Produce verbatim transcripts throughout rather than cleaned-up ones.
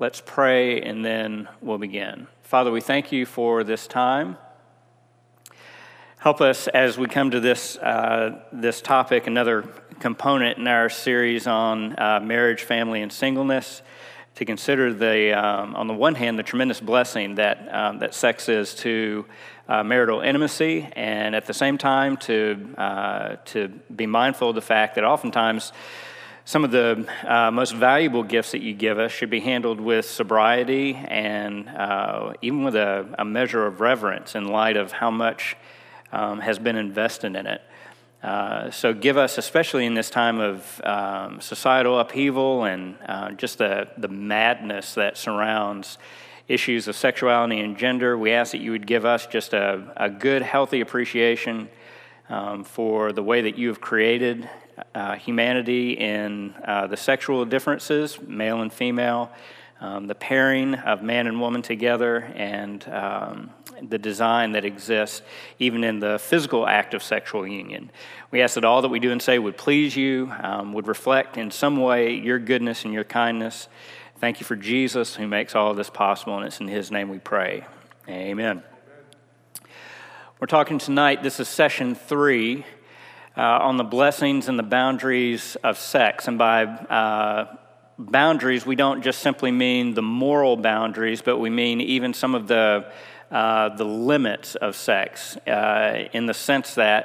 Let's pray, and then we'll begin. Father, we thank you for this time. Help us as we come to this uh, this topic, another component in our series on uh, marriage, family, and singleness, to consider the, um, on the one hand, the tremendous blessing that um, that sex is to uh, marital intimacy, and at the same time to uh, to be mindful of the fact that oftentimes some of the uh, most valuable gifts that you give us should be handled with sobriety and uh, even with a, a measure of reverence in light of how much um, has been invested in it. Uh, so give us, especially in this time of um, societal upheaval and uh, just the, the madness that surrounds issues of sexuality and gender, we ask that you would give us just a, a good, healthy appreciation um, for the way that you have created Uh, humanity in uh, the sexual differences, male and female, um, the pairing of man and woman together, and um, the design that exists even in the physical act of sexual union. We ask that all that we do and say would please you, um, would reflect in some way your goodness and your kindness. Thank you for Jesus, who makes all of this possible, and it's in his name we pray. Amen. We're talking tonight, this is session three, Uh, on the blessings and the boundaries of sex. And by uh, boundaries, we don't just simply mean the moral boundaries, but we mean even some of the, uh, the limits of sex uh, in the sense that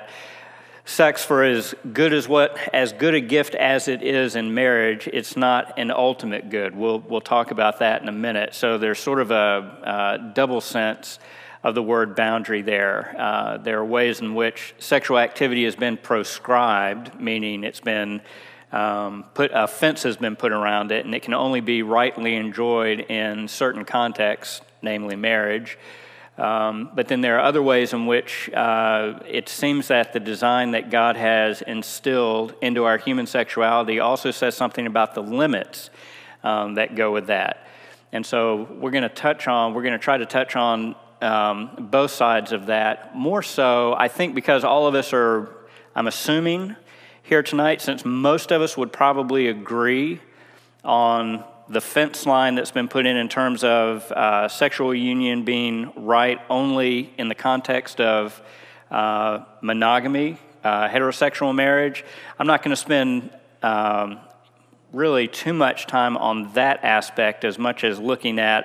sex, for as good as what as good a gift as it is in marriage, it's not an ultimate good. We'll, we'll talk about that in a minute. So there's sort of a uh, double sense of the word boundary there. Uh, there are ways in which sexual activity has been proscribed, meaning it's been um, put, a fence has been put around it, and it can only be rightly enjoyed in certain contexts, namely marriage. Um, but then there are other ways in which uh, it seems that the design that God has instilled into our human sexuality also says something about the limits um, that go with that. And so we're gonna touch on, we're gonna try to touch on Um, both sides of that. More so, I think, because all of us are, I'm assuming, here tonight, since most of us would probably agree on the fence line that's been put in in terms of uh, sexual union being right only in the context of uh, monogamy, uh, heterosexual marriage. I'm not going to spend um, really too much time on that aspect as much as looking at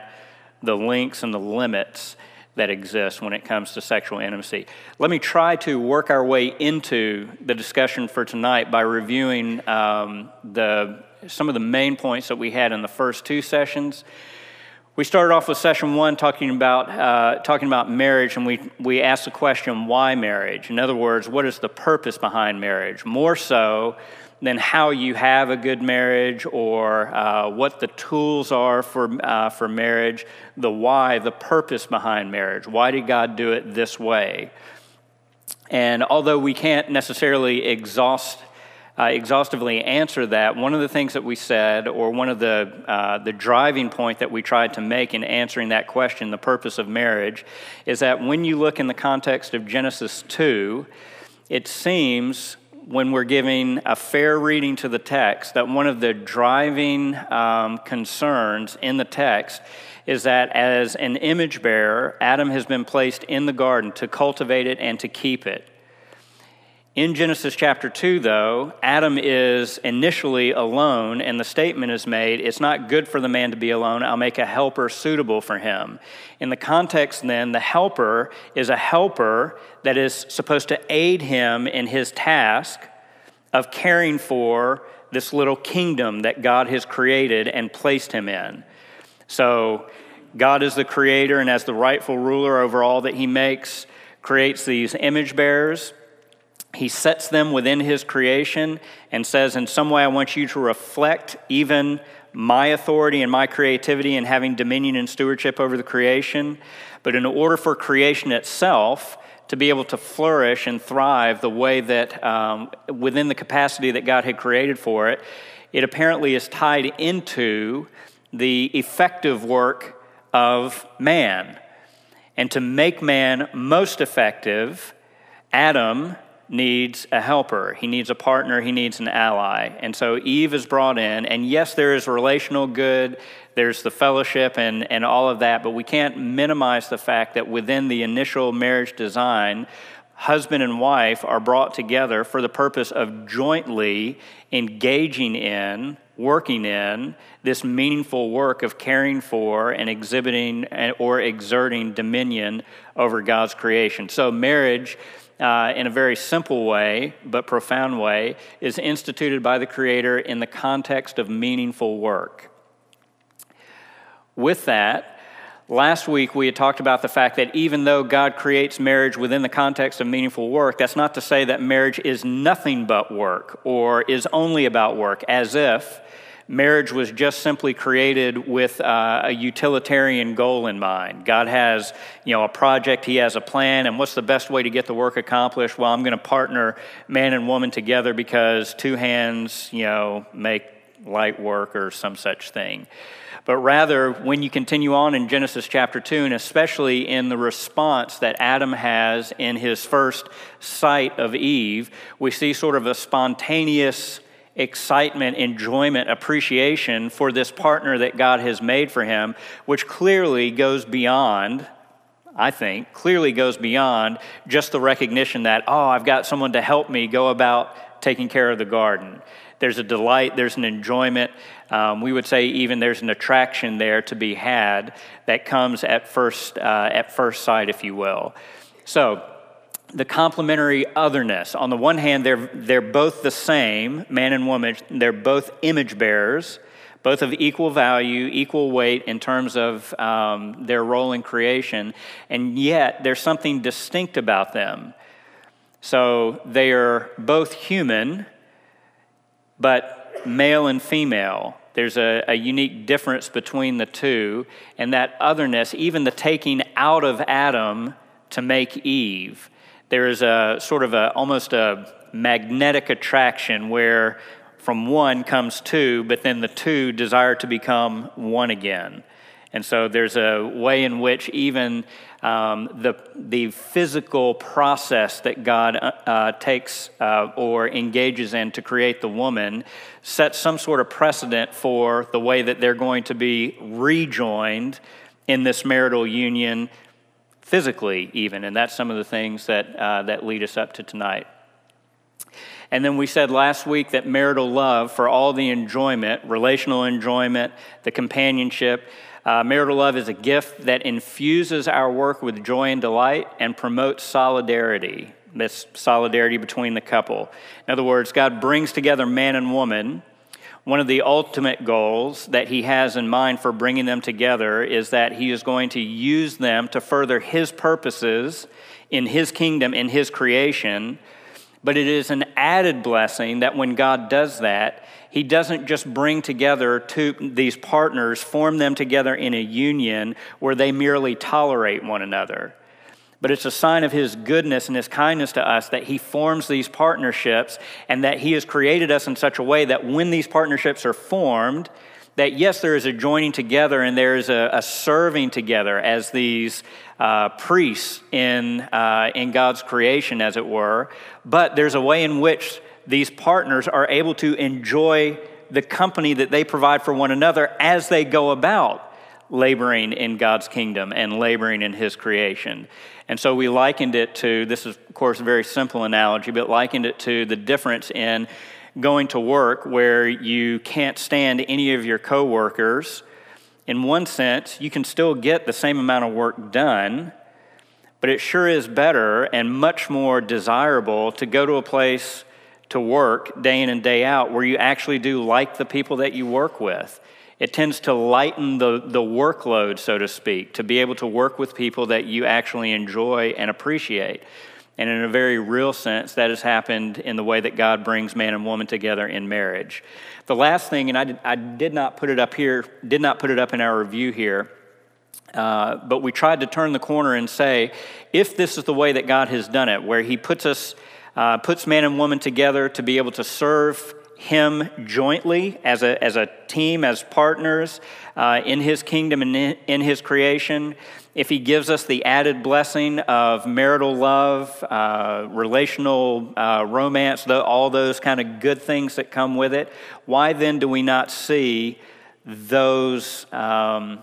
the links and the limits that exists when it comes to sexual intimacy. Let me try to work our way into the discussion for tonight by reviewing um, the some of the main points that we had in the first two sessions. We started off with session one talking about uh, talking about marriage, and we we asked the question, why marriage? In other words, what is the purpose behind marriage? More so than how you have a good marriage or uh, what the tools are for uh, for marriage, the why, the purpose behind marriage. Why did God do it this way? And although we can't necessarily exhaust uh, exhaustively answer that, one of the things that we said, or one of the uh, the driving point that we tried to make in answering that question, the purpose of marriage, is that when you look in the context of Genesis two, it seems, when we're giving a fair reading to the text, that one of the driving um, concerns in the text is that as an image bearer, Adam has been placed in the garden to cultivate it and to keep it. In Genesis chapter two, though, Adam is initially alone, and the statement is made, it's not good for the man to be alone, I'll make a helper suitable for him. In the context then, the helper is a helper that is supposed to aid him in his task of caring for this little kingdom that God has created and placed him in. So God is the creator, and as the rightful ruler over all that he makes, creates these image bearers. He sets them within his creation and says, in some way, I want you to reflect even my authority and my creativity in having dominion and stewardship over the creation. But in order for creation itself to be able to flourish and thrive the way that, um, within the capacity that God had created for it, it apparently is tied into the effective work of man. And to make man most effective, Adam needs a helper. He needs a partner. He needs an ally. And so Eve is brought in. And yes, there is relational good. There's the fellowship and, and all of that. But we can't minimize the fact that within the initial marriage design, husband and wife are brought together for the purpose of jointly engaging in, working in, this meaningful work of caring for and exhibiting or exerting dominion over God's creation. So marriage, uh, in a very simple way, but profound way, is instituted by the Creator in the context of meaningful work. With that, last week, we had talked about the fact that even though God creates marriage within the context of meaningful work, that's not to say that marriage is nothing but work or is only about work, as if marriage was just simply created with uh, a utilitarian goal in mind. God has, you know, a project, he has a plan, and what's the best way to get the work accomplished? Well, I'm going to partner man and woman together because two hands, you know, make light work or some such thing. But rather, when you continue on in Genesis chapter two, and especially in the response that Adam has in his first sight of Eve, we see sort of a spontaneous excitement, enjoyment, appreciation for this partner that God has made for him, which clearly goes beyond, I think, clearly goes beyond just the recognition that, oh, I've got someone to help me go about taking care of the garden. There's a delight, there's an enjoyment. Um, we would say even there's an attraction there to be had that comes at first, uh, at first sight, if you will. So the complementary otherness, on the one hand, they're, they're both the same, man and woman. They're both image bearers, both of equal value, equal weight in terms of um, their role in creation. And yet there's something distinct about them. So they are both human, but male and female, there's a, a unique difference between the two, and that otherness, even the taking out of Adam to make Eve, there is a sort of a almost a magnetic attraction where from one comes two, but then the two desire to become one again. And so there's a way in which even um, the the physical process that God uh, takes uh, or engages in to create the woman sets some sort of precedent for the way that they're going to be rejoined in this marital union physically even. And that's some of the things that uh, that lead us up to tonight. And then we said last week that marital love, for all the enjoyment, relational enjoyment, the companionship, Uh, marital love is a gift that infuses our work with joy and delight and promotes solidarity, this solidarity between the couple. In other words, God brings together man and woman. One of the ultimate goals that he has in mind for bringing them together is that he is going to use them to further his purposes in his kingdom, in his creation. But it is an added blessing that when God does that, he doesn't just bring together two, these partners, form them together in a union where they merely tolerate one another. But it's a sign of his goodness and his kindness to us that he forms these partnerships and that he has created us in such a way that when these partnerships are formed, that yes, there is a joining together and there is a, a serving together as these uh, priests in uh, in God's creation, as it were, but there's a way in which these partners are able to enjoy the company that they provide for one another as they go about laboring in God's kingdom and laboring in his creation. And so we likened it to, this is, of course, a very simple analogy, but likened it to the difference in going to work where you can't stand any of your coworkers. In one sense, you can still get the same amount of work done, but it sure is better and much more desirable to go to a place to work day in and day out where you actually do like the people that you work with. It tends to lighten the, the workload, so to speak, to be able to work with people that you actually enjoy and appreciate. And in a very real sense, that has happened in the way that God brings man and woman together in marriage. The last thing, and I did, I did not put it up here, did not put it up in our review here, uh, but we tried to turn the corner and say, if this is the way that God has done it, where he puts us, uh, puts man and woman together to be able to serve him jointly as a, as a team, as partners uh, in his kingdom and in his creation. If he gives us the added blessing of marital love, uh, relational uh, romance, the, all those kind of good things that come with it, why then do we not see those um,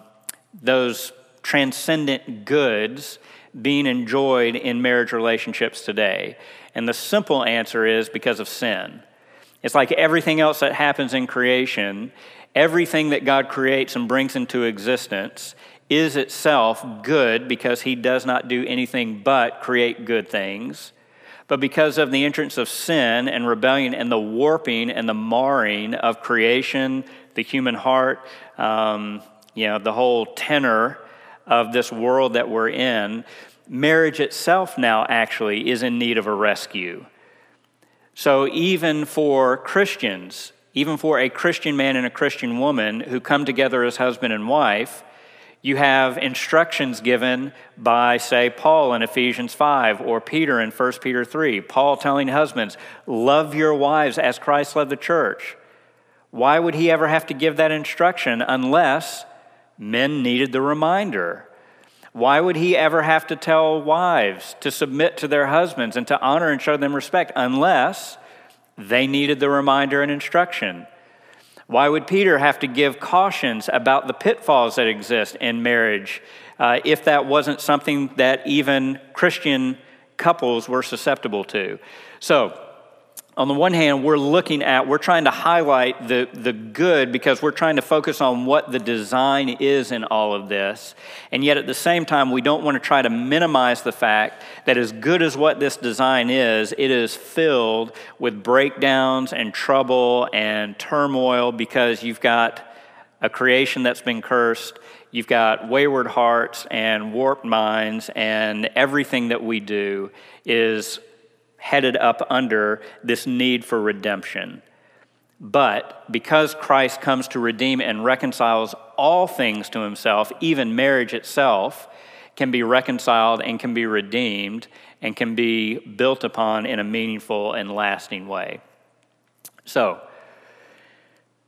those transcendent goods being enjoyed in marriage relationships today? And the simple answer is because of sin. It's like everything else that happens in creation, everything that God creates and brings into existence is itself good because he does not do anything but create good things. But because of the entrance of sin and rebellion and the warping and the marring of creation, the human heart, um, you know, the whole tenor of this world that we're in, marriage itself now actually is in need of a rescue. So even for Christians, even for a Christian man and a Christian woman who come together as husband and wife, you have instructions given by, say, Paul in Ephesians five or Peter in First Peter three. Paul telling husbands, love your wives as Christ loved the church. Why would he ever have to give that instruction unless men needed the reminder? Why would he ever have to tell wives to submit to their husbands and to honor and show them respect unless they needed the reminder and instruction? Why would Peter have to give cautions about the pitfalls that exist in marriage uh, if that wasn't something that even Christian couples were susceptible to? So, on the one hand, we're looking at, we're trying to highlight the, the good because we're trying to focus on what the design is in all of this. And yet at the same time, we don't want to try to minimize the fact that as good as what this design is, it is filled with breakdowns and trouble and turmoil because you've got a creation that's been cursed. You've got wayward hearts and warped minds, and everything that we do is headed up under this need for redemption. But because Christ comes to redeem and reconciles all things to himself, even marriage itself can be reconciled and can be redeemed and can be built upon in a meaningful and lasting way. So,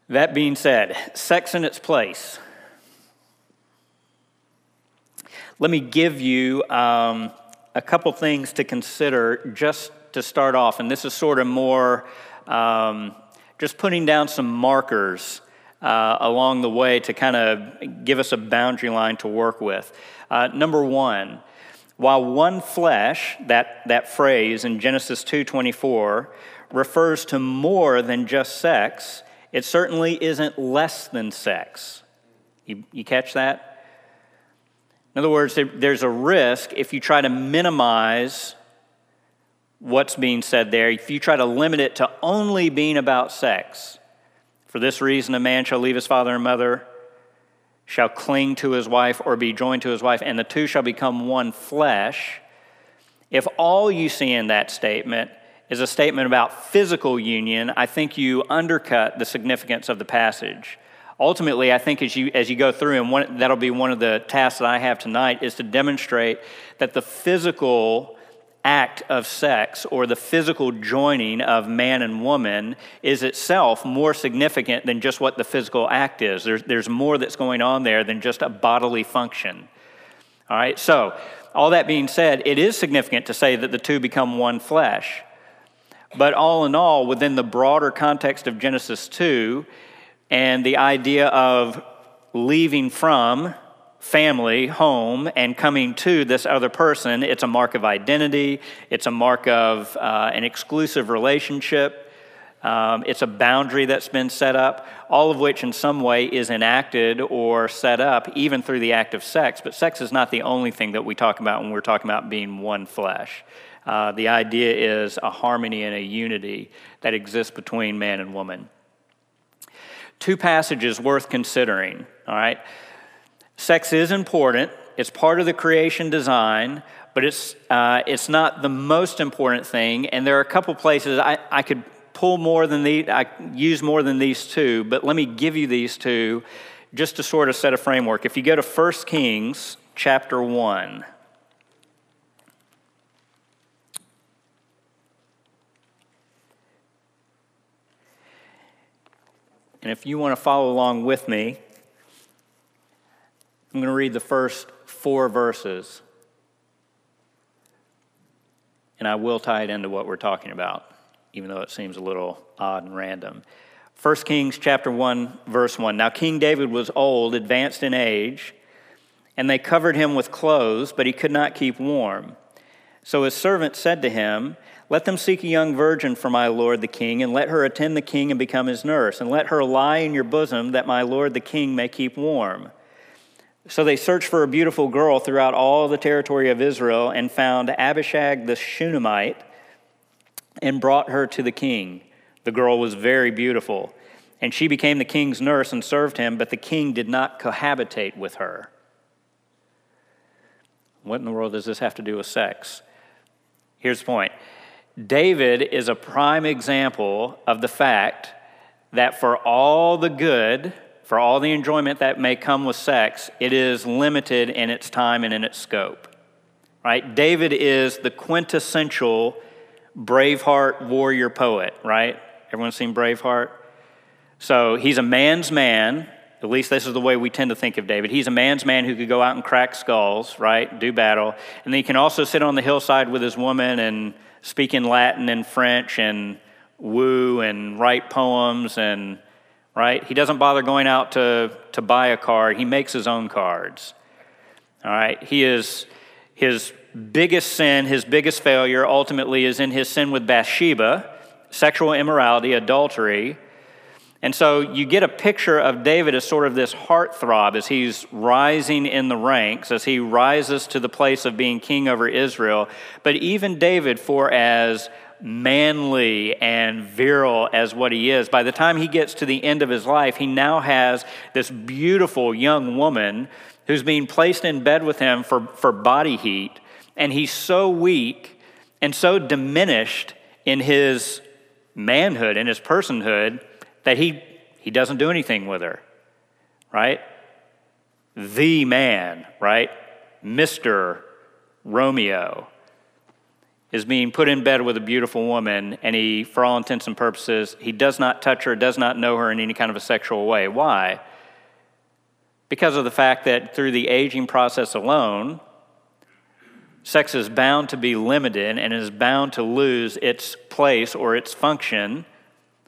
that being said, sex in its place. Let me give you um, a couple things to consider just to start off, and this is sort of more um, just putting down some markers uh, along the way to kind of give us a boundary line to work with. Uh, number one, while one flesh, that, that phrase in Genesis two twenty-four, refers to more than just sex, it certainly isn't less than sex. You, you catch that? In other words, there's a risk if you try to minimize what's being said there, if you try to limit it to only being about sex. For this reason, a man shall leave his father and mother, shall cling to his wife or be joined to his wife, and the two shall become one flesh. If all you see in that statement is a statement about physical union, I think you undercut the significance of the passage. Ultimately, I think as you as you go through, and one, that'll be one of the tasks that I have tonight, is to demonstrate that the physical act of sex or the physical joining of man and woman is itself more significant than just what the physical act is. There's, there's more that's going on there than just a bodily function. All right, so all that being said, it is significant to say that the two become one flesh. But all in all, within the broader context of Genesis two, and the idea of leaving from family, home, and coming to this other person, it's a mark of identity. It's a mark of uh, an exclusive relationship. Um, it's a boundary that's been set up, all of which in some way is enacted or set up even through the act of sex. But sex is not the only thing that we talk about when we're talking about being one flesh. Uh, the idea is a harmony and a unity that exists between man and woman. Two passages worth considering, all right? Sex is important. It's part of the creation design, but it's uh, it's not the most important thing. And there are a couple places I, I could pull more than these, I use more than these two, but let me give you these two just to sort of set a framework. If you go to First Kings chapter one, And if you want to follow along with me, I'm going to read the first four verses. And I will tie it into what we're talking about, even though it seems a little odd and random. First Kings chapter one, verse one. Now King David was old, advanced in age, and they covered him with clothes, but he could not keep warm. So his servant said to him, "Let them seek a young virgin for my lord the king, and let her attend the king and become his nurse, and let her lie in your bosom, that my lord the king may keep warm." So they searched for a beautiful girl throughout all the territory of Israel, and found Abishag the Shunammite, and brought her to the king. The girl was very beautiful, and she became the king's nurse and served him, but the king did not cohabitate with her. What in the world does this have to do with sex? Here's the point. David is a prime example of the fact that for all the good, for all the enjoyment that may come with sex, it is limited in its time and in its scope, right? David is the quintessential Braveheart warrior poet, right? Everyone's seen Braveheart? So he's a man's man. At least this is the way we tend to think of David. He's a man's man who could go out and crack skulls, right? Do battle. And then he can also sit on the hillside with his woman and speak in Latin and French and woo and write poems and, right? He doesn't bother going out to, to buy a card. He makes his own cards, all right? He is, his biggest sin, his biggest failure ultimately is in his sin with Bathsheba, sexual immorality, adultery. And so you get a picture of David as sort of this heartthrob as he's rising in the ranks, as he rises to the place of being king over Israel. But even David, for as manly and virile as what he is, by the time he gets to the end of his life, he now has this beautiful young woman who's being placed in bed with him for, for body heat. And he's so weak and so diminished in his manhood, in his personhood, that he, he doesn't do anything with her, right? The man, right? Mister Romeo is being put in bed with a beautiful woman, and he, for all intents and purposes, he does not touch her, does not know her in any kind of a sexual way. Why? Because of the fact that through the aging process alone, sex is bound to be limited and is bound to lose its place or its function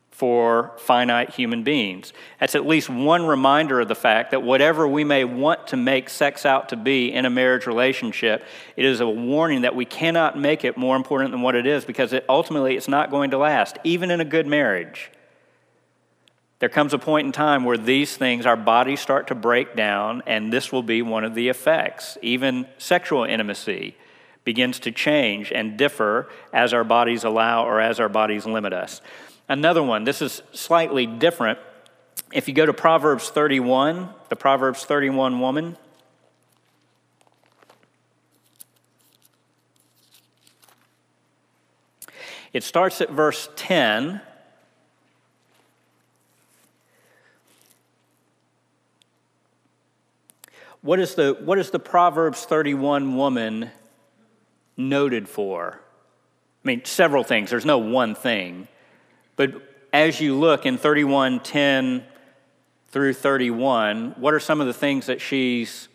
for finite human beings. That's at least one reminder of the fact that whatever we may want to make sex out to be in a marriage relationship, it is a warning that we cannot make it more important than what it is, because it ultimately it's not going to last, even in a good marriage. There comes a point in time where these things, our bodies start to break down, and this will be one of the effects. Even sexual intimacy begins to change and differ as our bodies allow or as our bodies limit us. Another one, this is slightly different. If you go to Proverbs thirty-one, the Proverbs thirty-one woman. It starts at verse ten. What is the, what is the Proverbs thirty-one woman noted for? I mean, several things. There's no one thing. But as you look in thirty-one ten through thirty-one, what are some of the things that she's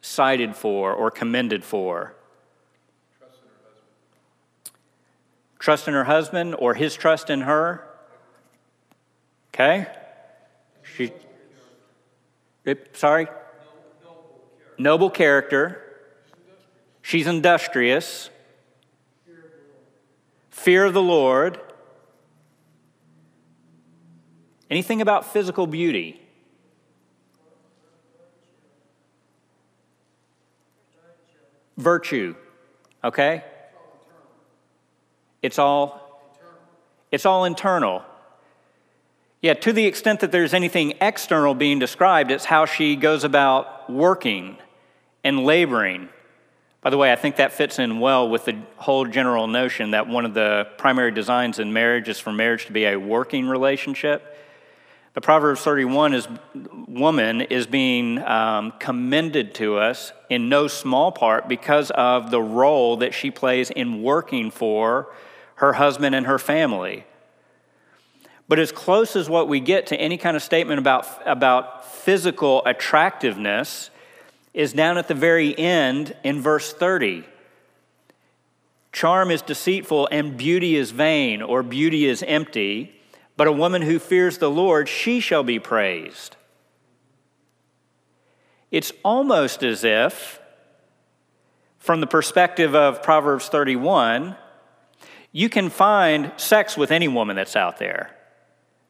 cited for or commended for? Trust in her husband. Trust in her husband or his trust in her? Okay. She, sorry? Noble character. She's industrious. Fear of the Lord. Anything about physical beauty? Virtue, okay? It's all, it's all internal. Yeah, to the extent that there's anything external being described, it's how she goes about working and laboring. By the way, I think that fits in well with the whole general notion that one of the primary designs in marriage is for marriage to be a working relationship. The Proverbs thirty-one is, woman is being um, commended to us in no small part because of the role that she plays in working for her husband and her family. But as close as what we get to any kind of statement about, about physical attractiveness is down at the very end in verse thirty. Charm is deceitful and beauty is vain, or beauty is empty, but a woman who fears the Lord, she shall be praised. It's almost as if, from the perspective of Proverbs thirty-one, you can find sex with any woman that's out there,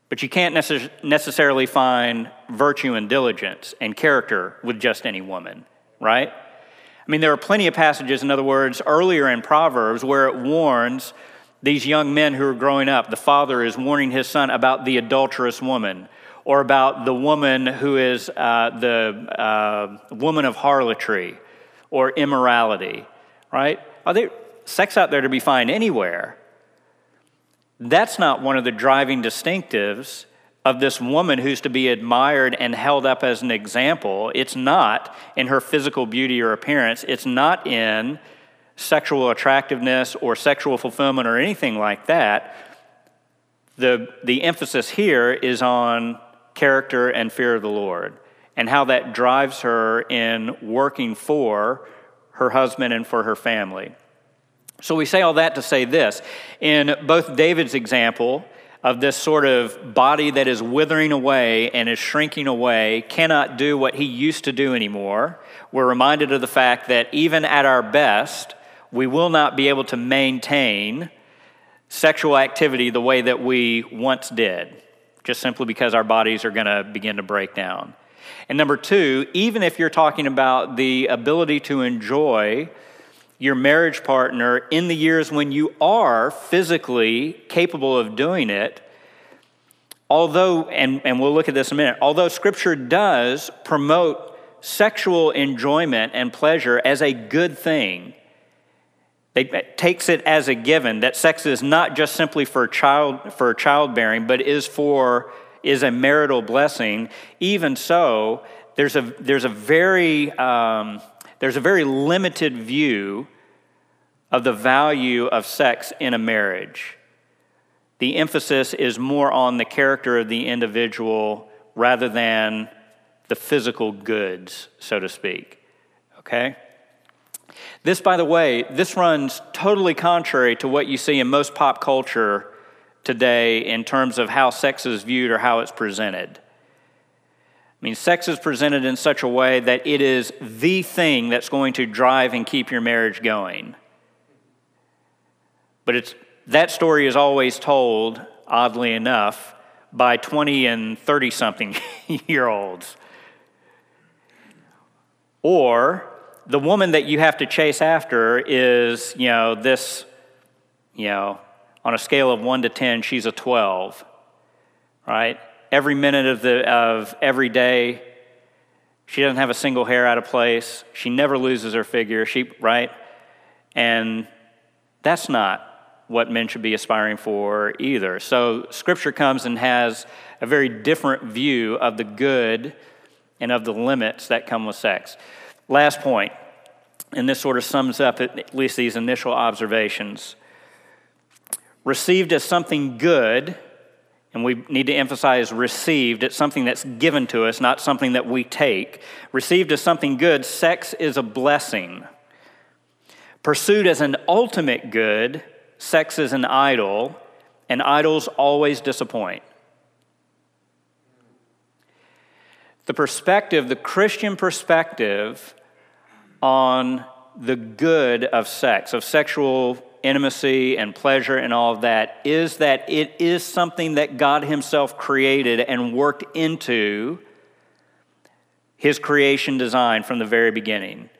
but you can't necess- necessarily find virtue and diligence and character with just any woman, right? I mean, there are plenty of passages, in other words, earlier in Proverbs where it warns these young men who are growing up. The father is warning his son about the adulterous woman, or about the woman who is uh, the uh, woman of harlotry or immorality, right? Are there sex out there to be found anywhere? That's not one of the driving distinctives of this woman who's to be admired and held up as an example. It's not in her physical beauty or appearance. It's not in sexual attractiveness or sexual fulfillment or anything like that. The, the emphasis here is on character and fear of the Lord, and how that drives her in working for her husband and for her family. So we say all that to say this. In both David's example of this sort of body that is withering away and is shrinking away, cannot do what he used to do anymore, we're reminded of the fact that even at our best, we will not be able to maintain sexual activity the way that we once did, just simply because our bodies are going to begin to break down. And number two, even if you're talking about the ability to enjoy your marriage partner in the years when you are physically capable of doing it, although, and, and we'll look at this in a minute, although Scripture does promote sexual enjoyment and pleasure as a good thing, it takes it as a given that sex is not just simply for child for childbearing, but is for is a marital blessing. Even so, there's a there's a very um, There's a very limited view of the value of sex in a marriage. The emphasis is more on the character of the individual rather than the physical goods, so to speak, okay? This, by the way, this runs totally contrary to what you see in most pop culture today in terms of how sex is viewed or how it's presented. I mean, sex is presented in such a way that it is the thing that's going to drive and keep your marriage going. But it's that story is always told, oddly enough, by twenty and thirty-something-year-olds. Or the woman that you have to chase after is, you know, this, you know, on a scale of one to ten, she's a twelve, right? Every minute of the of every day, she doesn't have a single hair out of place. She never loses her figure. She right, and that's not what men should be aspiring for either. So Scripture comes and has a very different view of the good and of the limits that come with sex. Last point, and this sort of sums up at least these initial observations. Received as something good. And we need to emphasize received. It's something that's given to us, not something that we take. Received as something good, sex is a blessing. Pursued as an ultimate good, sex is an idol, and idols always disappoint. The perspective, the Christian perspective on the good of sex, of sexual intimacy and pleasure and all of that, is that it is something that God Himself created and worked into His creation design from the very beginning.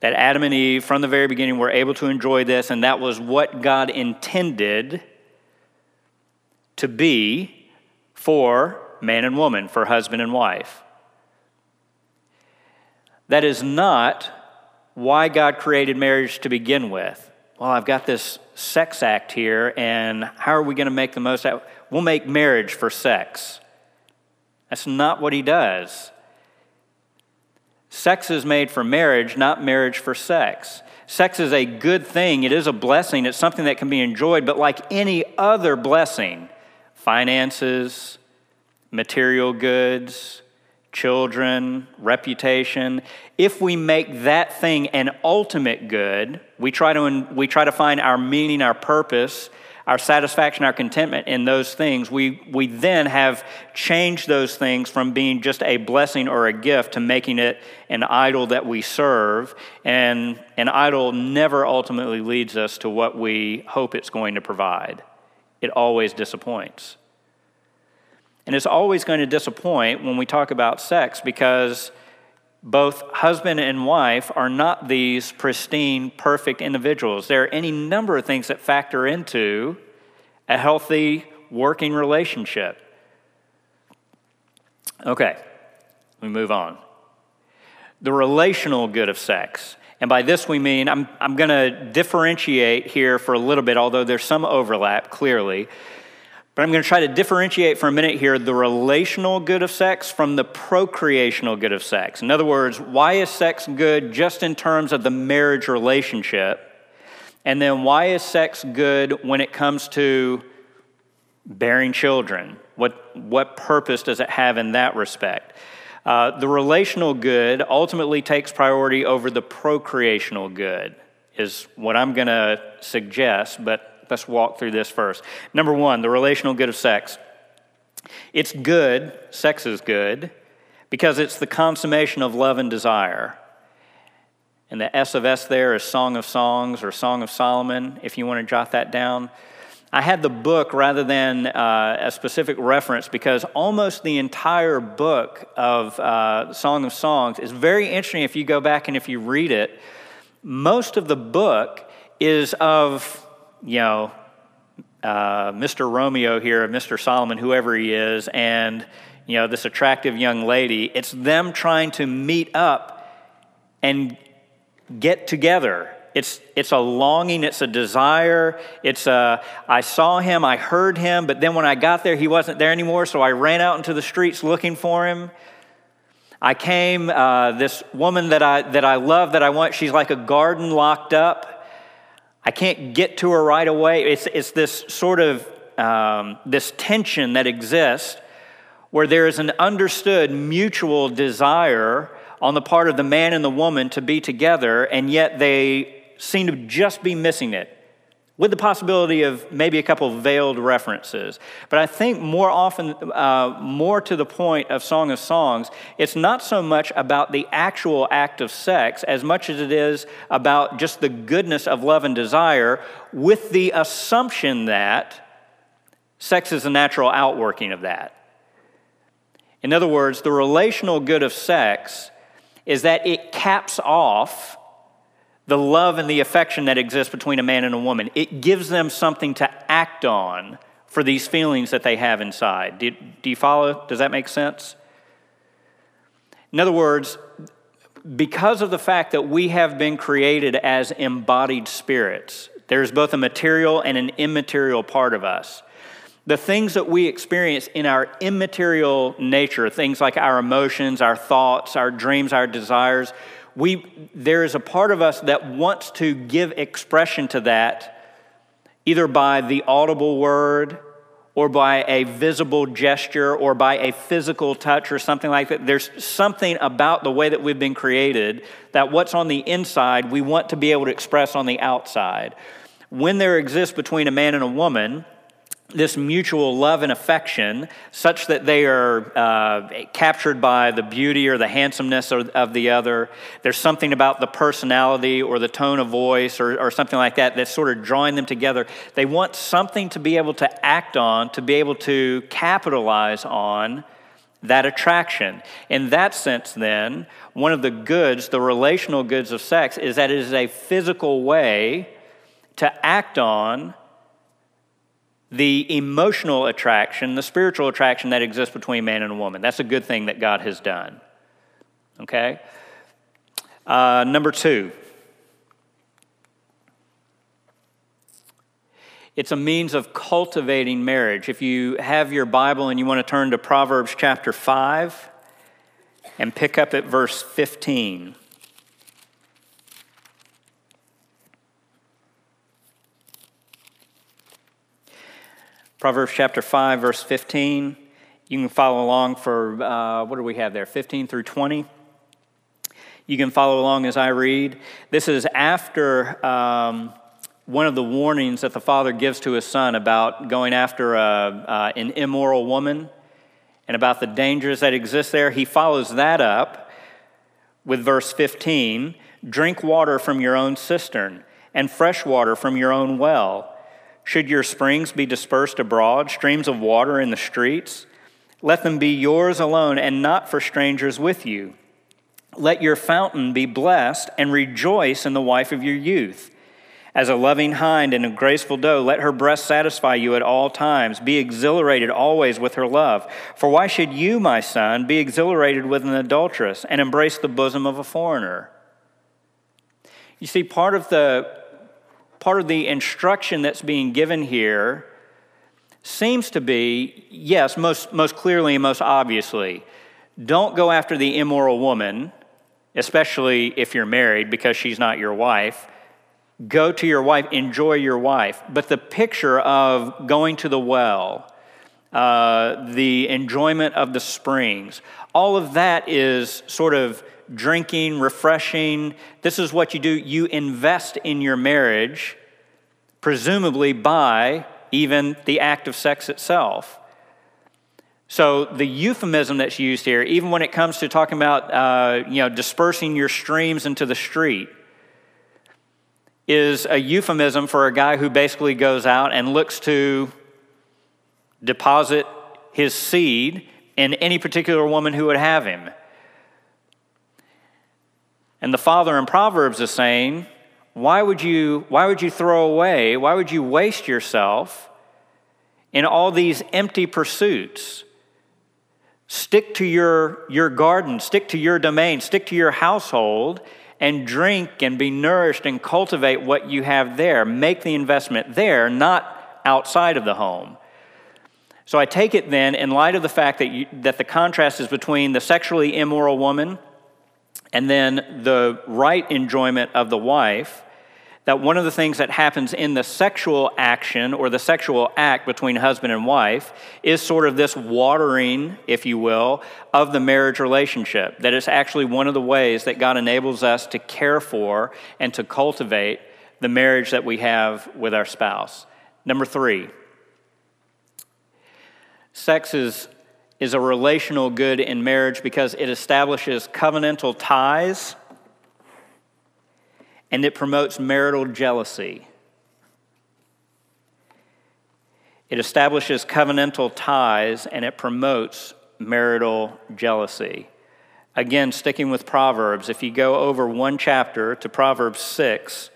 That Adam and Eve, from the very beginning, were able to enjoy this, and that was what God intended to be for man and woman, for husband and wife. That is not why God created marriage to begin with. Well, I've got this sex act here, and how are we going to make the most out? We'll make marriage for sex. That's not what He does. Sex is made for marriage, not marriage for sex. Sex is a good thing. It is a blessing. It's something that can be enjoyed, but like any other blessing, finances, material goods, children, reputation. If we make that thing an ultimate good, we try to we try to find our meaning, our purpose, our satisfaction, our contentment in those things, we, we then have changed those things from being just a blessing or a gift to making it an idol that we serve, and an idol never ultimately leads us to what we hope it's going to provide. It always disappoints. And it's always going to disappoint when we talk about sex, because both husband and wife are not these pristine, perfect individuals. There are any number of things that factor into a healthy, working relationship. Okay, we move on. The relational good of sex. And by this we mean, I'm, I'm going to differentiate here for a little bit, although there's some overlap, clearly. But I'm going to try to differentiate for a minute here the relational good of sex from the procreational good of sex. In other words, why is sex good just in terms of the marriage relationship? And then why is sex good when it comes to bearing children? What, what purpose does it have in that respect? Uh, the relational good ultimately takes priority over the procreational good, is what I'm going to suggest, but let's walk through this first. Number one, the relational good of sex. It's good, sex is good, because it's the consummation of love and desire. And the S of S there is Song of Songs or Song of Solomon, if you want to jot that down. I had the book rather than uh, a specific reference because almost the entire book of uh, Song of Songs is very interesting if you go back and if you read it. Most of the book is of... you know, uh, Mister Romeo here, Mister Solomon, whoever he is, and, you know, this attractive young lady, it's them trying to meet up and get together. It's it's a longing, it's a desire, it's a, I saw him, I heard him, but then when I got there, he wasn't there anymore, so I ran out into the streets looking for him. I came, uh, this woman that I that I love, that I want, she's like a garden locked up. I can't get to her right away. It's it's this sort of, um, this tension that exists where there is an understood mutual desire on the part of the man and the woman to be together, and yet they seem to just be missing it, with the possibility of maybe a couple of veiled references. But I think more often, uh, more to the point of Song of Songs, it's not so much about the actual act of sex as much as it is about just the goodness of love and desire, with the assumption that sex is a natural outworking of that. In other words, the relational good of sex is that it caps off the love and the affection that exists between a man and a woman. It gives them something to act on for these feelings that they have inside. Do, do you follow? Does that make sense? In other words, because of the fact that we have been created as embodied spirits, there's both a material and an immaterial part of us. The things that we experience in our immaterial nature, things like our emotions, our thoughts, our dreams, our desires, We, there is a part of us that wants to give expression to that either by the audible word or by a visible gesture or by a physical touch or something like that. There's something about the way that we've been created that what's on the inside we want to be able to express on the outside. When there exists between a man and a woman this mutual love and affection such that they are uh, captured by the beauty or the handsomeness of the other. There's something about the personality or the tone of voice or, or something like that that's sort of drawing them together. They want something to be able to act on, to be able to capitalize on that attraction. In that sense, then, one of the goods, the relational goods of sex, is that it is a physical way to act on the emotional attraction, the spiritual attraction that exists between man and a woman. That's a good thing that God has done, okay? Uh, number two, it's a means of cultivating marriage. If you have your Bible and you want to turn to Proverbs chapter five and pick up at verse fifteen. Proverbs chapter five, verse fifteen. You can follow along for, uh, what do we have there, fifteen through twenty. You can follow along as I read. This is after um, one of the warnings that the father gives to his son about going after a, uh, an immoral woman and about the dangers that exist there. He follows that up with verse fifteen. Drink water from your own cistern and fresh water from your own well. Should your springs be dispersed abroad, streams of water in the streets? Let them be yours alone and not for strangers with you. Let your fountain be blessed and rejoice in the wife of your youth. As a loving hind and a graceful doe, let her breast satisfy you at all times. Be exhilarated always with her love. For why should you, my son, be exhilarated with an adulteress and embrace the bosom of a foreigner? You see, part of the, part of the instruction that's being given here seems to be, yes, most, most clearly and most obviously, don't go after the immoral woman, especially if you're married because she's not your wife. Go to your wife, enjoy your wife. But the picture of going to the well, uh, the enjoyment of the springs, all of that is sort of drinking, refreshing. This is what you do. You invest in your marriage, presumably by even the act of sex itself. So the euphemism that's used here, even when it comes to talking about uh, you know, dispersing your streams into the street, is a euphemism for a guy who basically goes out and looks to deposit his seed in any particular woman who would have him. And the father in Proverbs is saying, Why would you, why would you throw away, why would you waste yourself in all these empty pursuits? Stick to your, your garden, stick to your domain, stick to your household, and drink and be nourished and cultivate what you have there. Make the investment there, not outside of the home. So I take it then, in light of the fact that, you, that the contrast is between the sexually immoral woman and then the right enjoyment of the wife, that one of the things that happens in the sexual action or the sexual act between husband and wife is sort of this watering, if you will, of the marriage relationship. That it's actually one of the ways that God enables us to care for and to cultivate the marriage that we have with our spouse. Number three, sex is is a relational good in marriage because it establishes covenantal ties and it promotes marital jealousy. It establishes covenantal ties and it promotes marital jealousy. Again, sticking with Proverbs, if you go over one chapter to Proverbs six,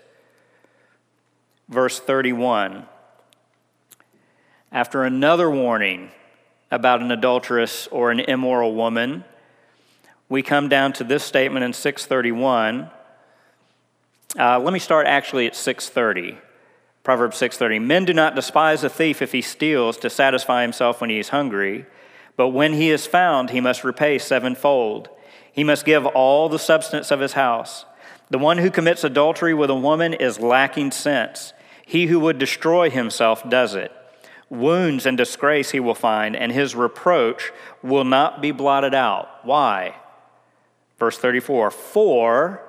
verse thirty-one, after another warning about an adulterous or an immoral woman, we come down to this statement in six thirty-one. Uh, let me start actually at six thirty, Proverbs six thirty. Men do not despise a thief if he steals to satisfy himself when he is hungry, but when he is found, he must repay sevenfold. He must give all the substance of his house. The one who commits adultery with a woman is lacking sense. He who would destroy himself does it. Wounds and disgrace he will find, and his reproach will not be blotted out. Why? Verse thirty-four, for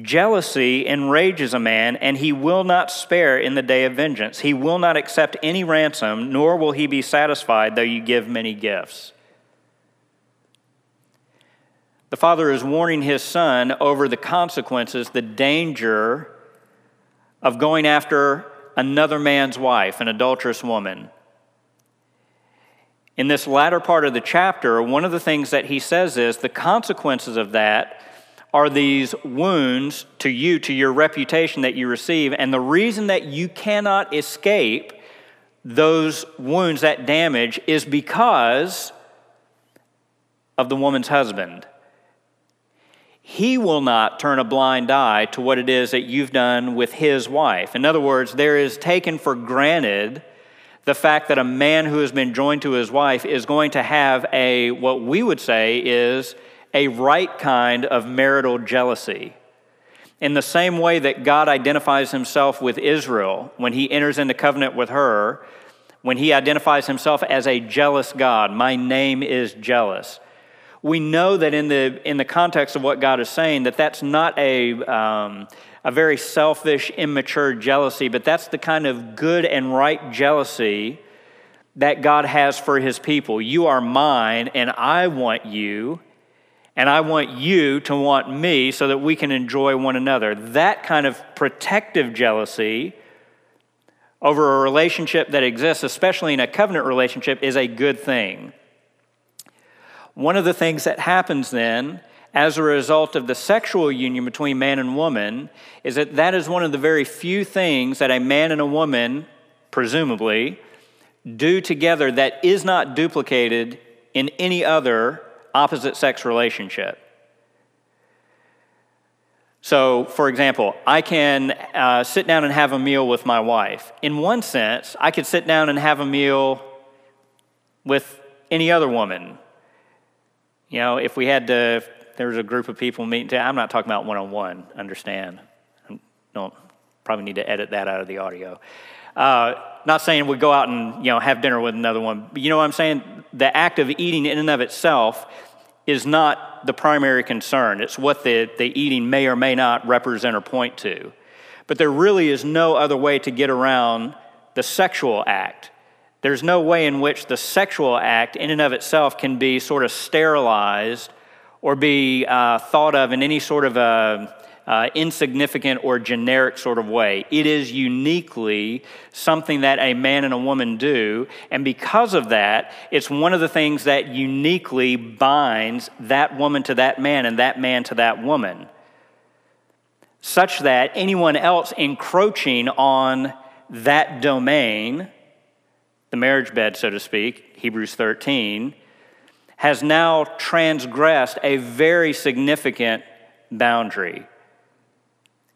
jealousy enrages a man, and he will not spare in the day of vengeance. He will not accept any ransom, nor will he be satisfied, though you give many gifts. The father is warning his son over the consequences, the danger of going after another man's wife, an adulterous woman. In this latter part of the chapter, one of the things that he says is the consequences of that are these wounds to you, to your reputation that you receive, and the reason that you cannot escape those wounds, that damage, is because of the woman's husband. He will not turn a blind eye to what it is that you've done with his wife. In other words, there is taken for granted the fact that a man who has been joined to his wife is going to have a, what we would say is a right kind of marital jealousy. In the same way that God identifies himself with Israel when he enters into covenant with her, when he identifies himself as a jealous God. My name is jealous. We know that in the in the context of what God is saying, that that's not a um, a very selfish, immature jealousy, but that's the kind of good and right jealousy that God has for his people. You are mine, and I want you, and I want you to want me so that we can enjoy one another. That kind of protective jealousy over a relationship that exists, especially in a covenant relationship, is a good thing. One of the things that happens then as a result of the sexual union between man and woman is that that is one of the very few things that a man and a woman, presumably, do together that is not duplicated in any other opposite sex relationship. So, for example, I can uh, sit down and have a meal with my wife. In one sense, I could sit down and have a meal with any other woman. You know, if we had to, if there was a group of people meeting today, I'm not talking about one-on-one, understand. I don't probably need to edit that out of the audio. Uh, not saying we go out and, you know, have dinner with another one. But you know what I'm saying? The act of eating in and of itself is not the primary concern. It's what the, the eating may or may not represent or point to. But there really is no other way to get around the sexual act. There's no way in which the sexual act in and of itself can be sort of sterilized or be uh, thought of in any sort of a, uh, insignificant or generic sort of way. It is uniquely something that a man and a woman do, and because of that, it's one of the things that uniquely binds that woman to that man and that man to that woman, such that anyone else encroaching on that domain, the marriage bed, so to speak, Hebrews thirteen, has now transgressed a very significant boundary.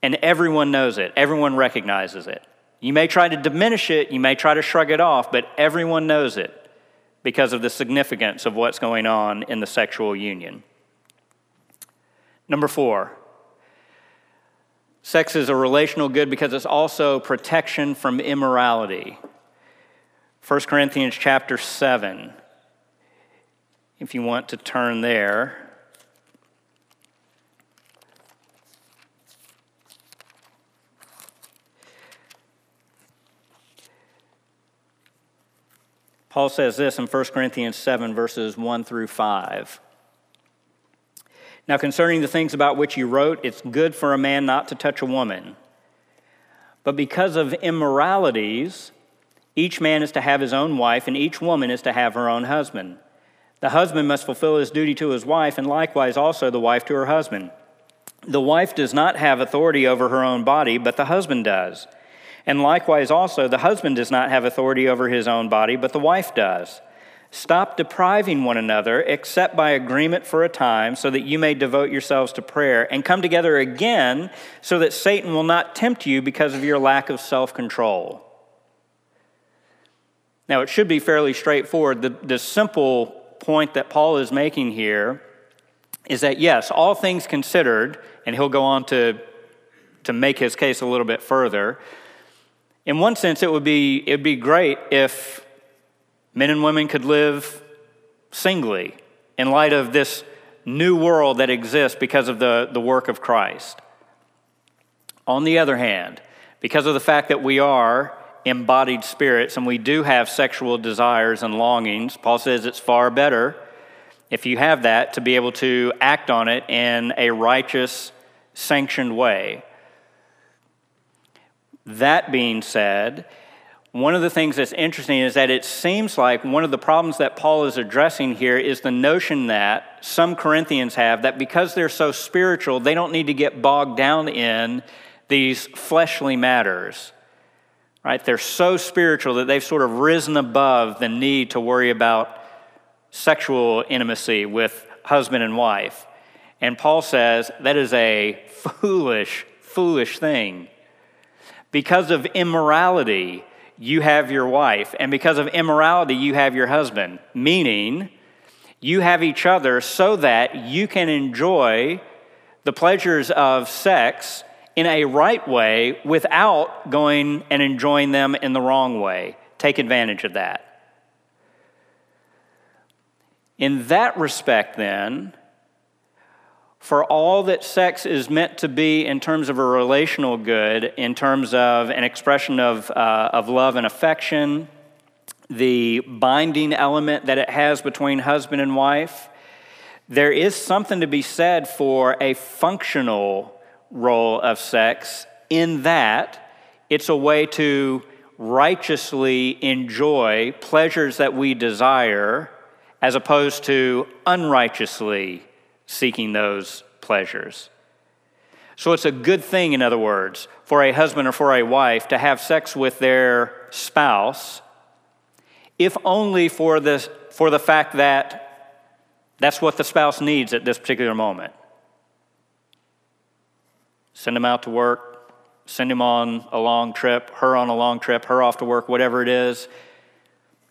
And everyone knows it. Everyone recognizes it. You may try to diminish it, you may try to shrug it off, but everyone knows it because of the significance of what's going on in the sexual union. Number four, sex is a relational good because it's also protection from immorality. First Corinthians chapter seven, if you want to turn there. Paul says this in First Corinthians seven, verses one through five. Now concerning the things about which you wrote, it's good for a man not to touch a woman. But because of immoralities, each man is to have his own wife, and each woman is to have her own husband. The husband must fulfill his duty to his wife, and likewise also the wife to her husband. The wife does not have authority over her own body, but the husband does. And likewise also the husband does not have authority over his own body, but the wife does. Stop depriving one another, except by agreement for a time, so that you may devote yourselves to prayer, and come together again, so that Satan will not tempt you because of your lack of self-control. Now, it should be fairly straightforward. The, the simple point that Paul is making here is that, yes, all things considered, and he'll go on to, to make his case a little bit further, in one sense, it would be it'd be great if men and women could live singly in light of this new world that exists because of the, the work of Christ. On the other hand, because of the fact that we are embodied spirits, and we do have sexual desires and longings, Paul says it's far better, if you have that, to be able to act on it in a righteous, sanctioned way. That being said, one of the things that's interesting is that it seems like one of the problems that Paul is addressing here is the notion that some Corinthians have, that because they're so spiritual, they don't need to get bogged down in these fleshly matters. Right, they're so spiritual that they've sort of risen above the need to worry about sexual intimacy with husband and wife. And Paul says that is a foolish, foolish thing. Because of immorality, you have your wife, and because of immorality, you have your husband, meaning you have each other so that you can enjoy the pleasures of sex in a right way without going and enjoying them in the wrong way, Take advantage of that. In that respect, then, for all that sex is meant to be in terms of a relational good, in terms of an expression of, uh, of love and affection, the binding element that it has between husband and wife, there is something to be said for a functional role of sex in that it's a way to righteously enjoy pleasures that we desire as opposed to unrighteously seeking those pleasures. So it's a good thing, in other words, for a husband or for a wife to have sex with their spouse, if only for this, for the fact that that's what the spouse needs at this particular moment. Send him out to work, send him on a long trip, her on a long trip, her off to work, whatever it is,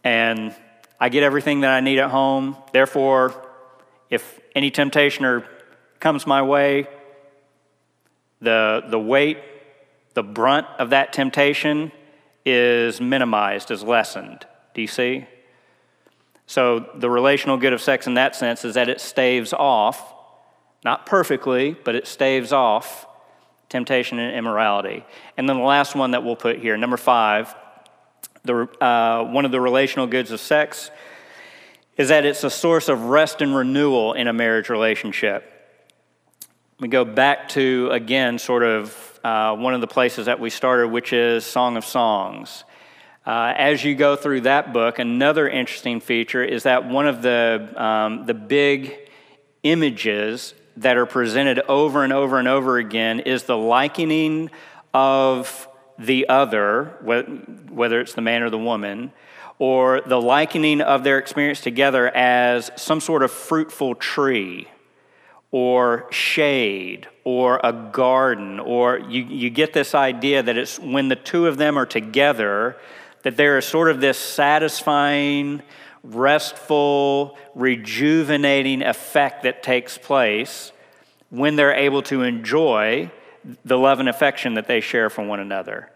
and I get everything that I need at home. Therefore, if any temptation comes my way, the, the weight, the brunt of that temptation is minimized, is lessened. Do you see? So the relational good of sex in that sense is that it staves off, not perfectly, but it staves off temptation and immorality. And then the last one that we'll put here, number five, the, uh, one of the relational goods of sex is that it's a source of rest and renewal in a marriage relationship. We go back to, again, sort of uh, one of the places that we started, which is Song of Songs. Uh, as you go through that book, another interesting feature is that one of the um, the big images that are presented over and over and over again is the likening of the other, whether it's the man or the woman, or the likening of their experience together as some sort of fruitful tree or shade or a garden, or you, you get this idea that it's when the two of them are together that there is sort of this satisfying, restful, rejuvenating effect that takes place when they're able to enjoy the love and affection that they share from one another.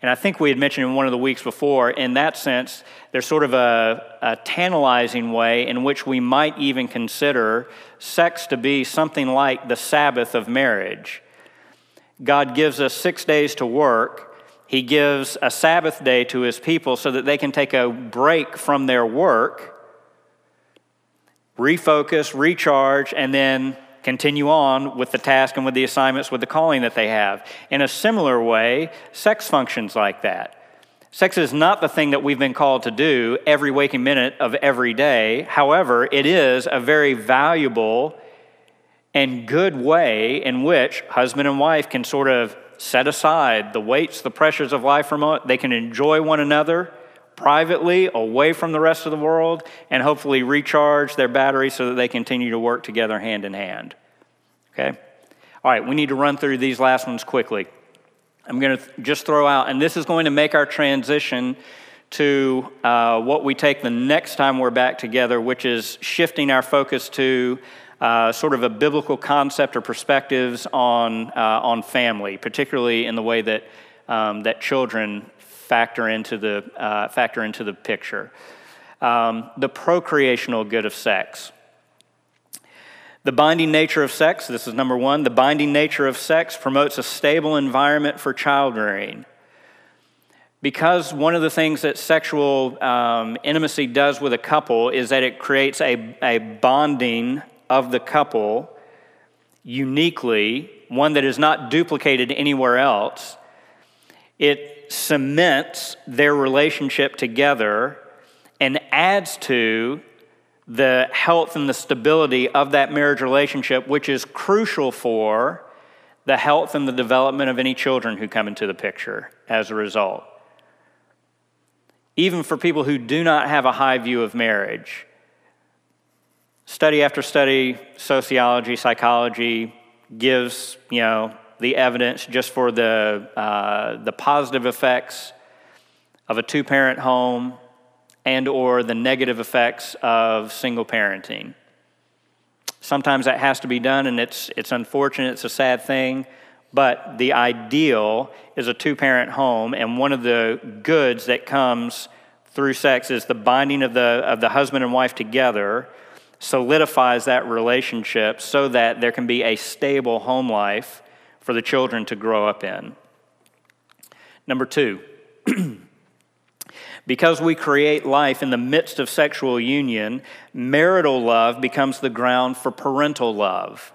And I think we had mentioned in one of the weeks before, in that sense, there's sort of a, a tantalizing way in which we might even consider sex to be something like the Sabbath of marriage. God gives us six days to work. He gives a Sabbath day to his people so that they can take a break from their work, refocus, recharge, and then continue on with the task and with the assignments, with the calling that they have. In a similar way, sex functions like that. Sex is not the thing that we've been called to do every waking minute of every day. However, it is a very valuable and good way in which husband and wife can sort of set aside the weights, the pressures of life. They can enjoy one another privately, away from the rest of the world, and hopefully recharge their batteries so that they continue to work together hand in hand. Okay? All right, we need to run through these last ones quickly. I'm going to just throw out, and this is going to make our transition to uh, what we take the next time we're back together, which is shifting our focus to Uh, sort of a biblical concept or perspectives on uh, on family, particularly in the way that um, that children factor into the uh, factor into the picture. Um, the procreational good of sex, the binding nature of sex. This is number one. The binding nature of sex promotes a stable environment for childbearing. Because one of the things that sexual um, intimacy does with a couple is that it creates a a bonding of the couple uniquely, one that is not duplicated anywhere else. It cements their relationship together and adds to the health and the stability of that marriage relationship, which is crucial for the health and the development of any children who come into the picture as a result. Even for people who do not have a high view of marriage, study after study, sociology, psychology gives, you know, the evidence just for the uh, the positive effects of a two-parent home and or the negative effects of single parenting. Sometimes that has to be done, and it's it's unfortunate, it's a sad thing, But the ideal is a two-parent home, and one of the goods that comes through sex is the binding of the of the husband and wife together, solidifies that relationship so that there can be a stable home life for the children to grow up in. Number two, because we create life in the midst of sexual union, marital love becomes the ground for parental love.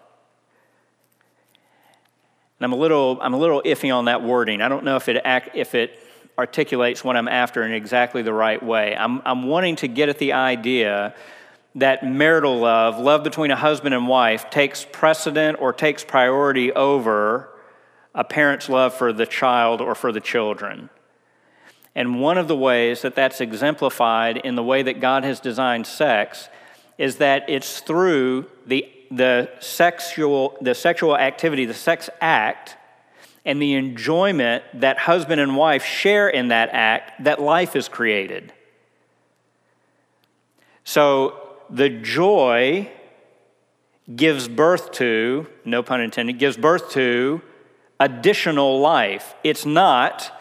And I'm a little I'm a little iffy on that wording. I don't know if it act, if it articulates what I'm after in exactly the right way. I'm I'm wanting to get at the idea that marital love, love between a husband and wife, takes precedent or takes priority over a parent's love for the child or for the children. And one of the ways that that's exemplified in the way that God has designed sex is that it's through the the sexual the sexual activity, the sex act, and the enjoyment that husband and wife share in that act, that life is created. So the joy gives birth to, no pun intended, gives birth to additional life. It's not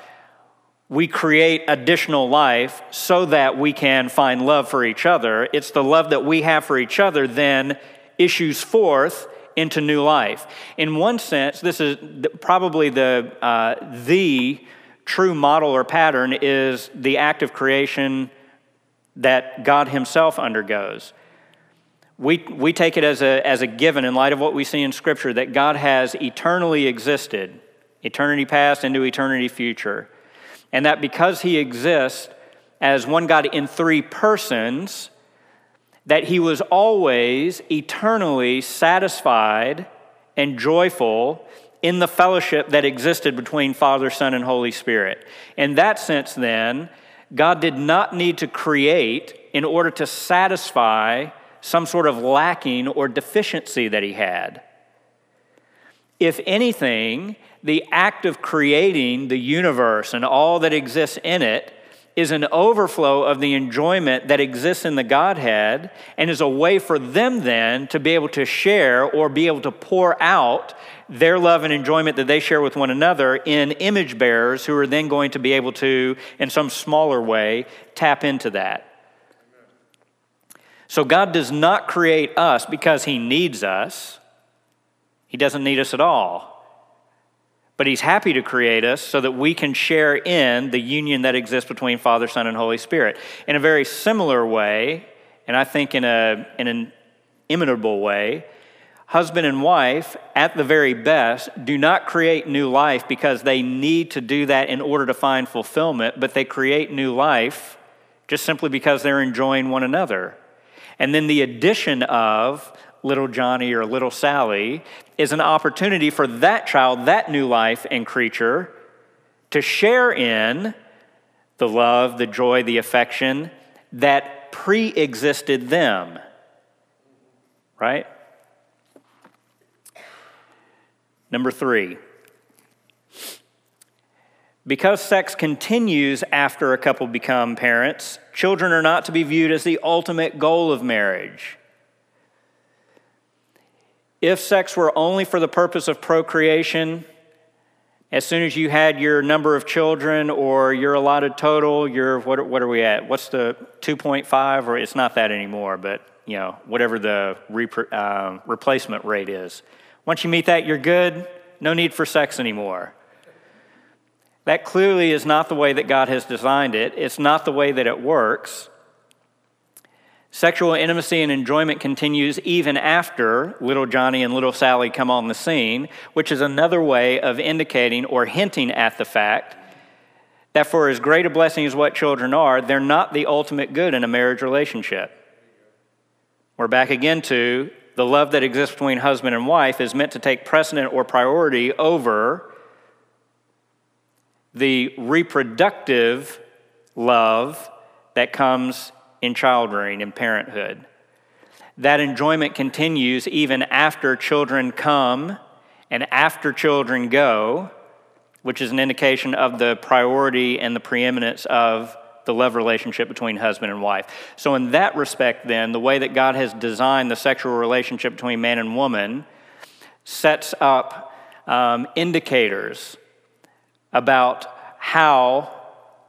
we create additional life so that we can find love for each other. It's the love that we have for each other then issues forth into new life. In one sense, this is probably the uh, the true model or pattern is the act of creation that God himself undergoes. We we take it as a as a given in light of what we see in Scripture that God has eternally existed, eternity past into eternity future, and that because he exists as one God in three persons, that he was always eternally satisfied and joyful in the fellowship that existed between Father, Son, and Holy Spirit. In that sense, then, God did not need to create in order to satisfy some sort of lacking or deficiency that he had. If anything, the act of creating the universe and all that exists in it is an overflow of the enjoyment that exists in the Godhead and is a way for them then to be able to share or be able to pour out their love and enjoyment that they share with one another in image bearers who are then going to be able to, in some smaller way, tap into that. So God does not create us because he needs us. He doesn't need us at all. But he's happy to create us so that we can share in the union that exists between Father, Son, and Holy Spirit. In a very similar way, and I think in a in an imitable way, husband and wife, at the very best, do not create new life because they need to do that in order to find fulfillment, but they create new life just simply because they're enjoying one another. And then the addition of little Johnny or little Sally is an opportunity for that child, that new life and creature, to share in the love, the joy, the affection that pre-existed them, right? Number three, because sex continues after a couple become parents, children are not to be viewed as the ultimate goal of marriage. If sex were only for the purpose of procreation, as soon as you had your number of children or your allotted total, your what, what are we at? What's the two point five? Or it's not that anymore, but you know whatever the repro, uh, replacement rate is. Once you meet that, you're good. No need for sex anymore. That clearly is not the way that God has designed it. It's not the way that it works. Sexual intimacy and enjoyment continues even after little Johnny and little Sally come on the scene, which is another way of indicating or hinting at the fact that for as great a blessing as what children are, they're not the ultimate good in a marriage relationship. We're back again to the love that exists between husband and wife is meant to take precedent or priority over the reproductive love that comes in child rearing, in parenthood. That enjoyment continues even after children come and after children go, which is an indication of the priority and the preeminence of the love relationship between husband and wife. So in that respect then, the way that God has designed the sexual relationship between man and woman sets up um, indicators about how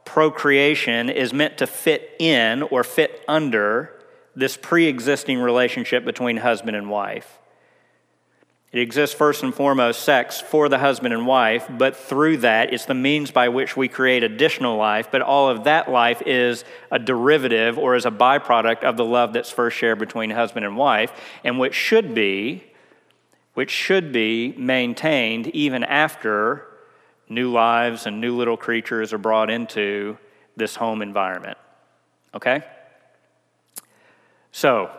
procreation is meant to fit in or fit under this pre-existing relationship between husband and wife. It exists first and foremost, sex, for the husband and wife, but through that, it's the means by which we create additional life, but all of that life is a derivative or is a byproduct of the love that's first shared between husband and wife, and which should be, which should be maintained even after new lives and new little creatures are brought into this home environment, okay? So,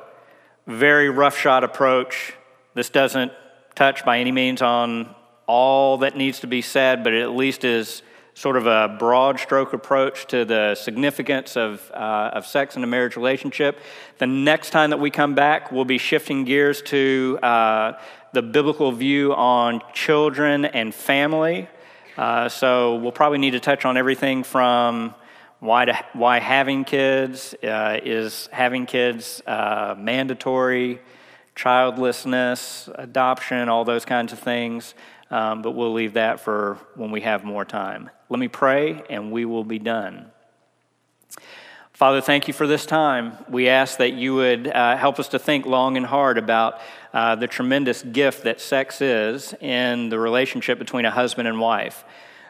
very roughshod approach. This doesn't touch by any means on all that needs to be said, but it at least is sort of a broad stroke approach to the significance of, uh, of sex in a marriage relationship. The next time that we come back, we'll be shifting gears to uh, the biblical view on children and family. Uh, so we'll probably need to touch on everything from why to, why having kids, uh, is having kids uh, mandatory, childlessness, adoption, all those kinds of things, um, but we'll leave that for when we have more time. Let me pray, and we will be done. Father, thank you for this time. We ask that you would uh, help us to think long and hard about uh, the tremendous gift that sex is in the relationship between a husband and wife,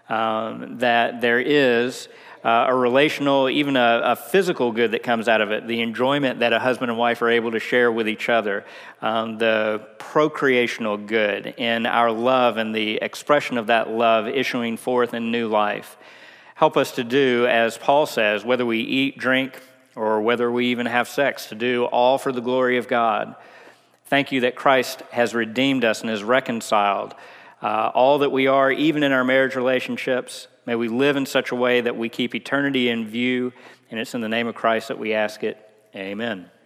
um, that there is Uh, a relational, even a, a physical good that comes out of it, the enjoyment that a husband and wife are able to share with each other, um, the procreational good in our love and the expression of that love issuing forth in new life. Help us to do, as Paul says, whether we eat, drink, or whether we even have sex, to do all for the glory of God. Thank you that Christ has redeemed us and has reconciled uh, all that we are, even in our marriage relationships. May we live in such a way that we keep eternity in view, and it's in the name of Christ that we ask it. Amen.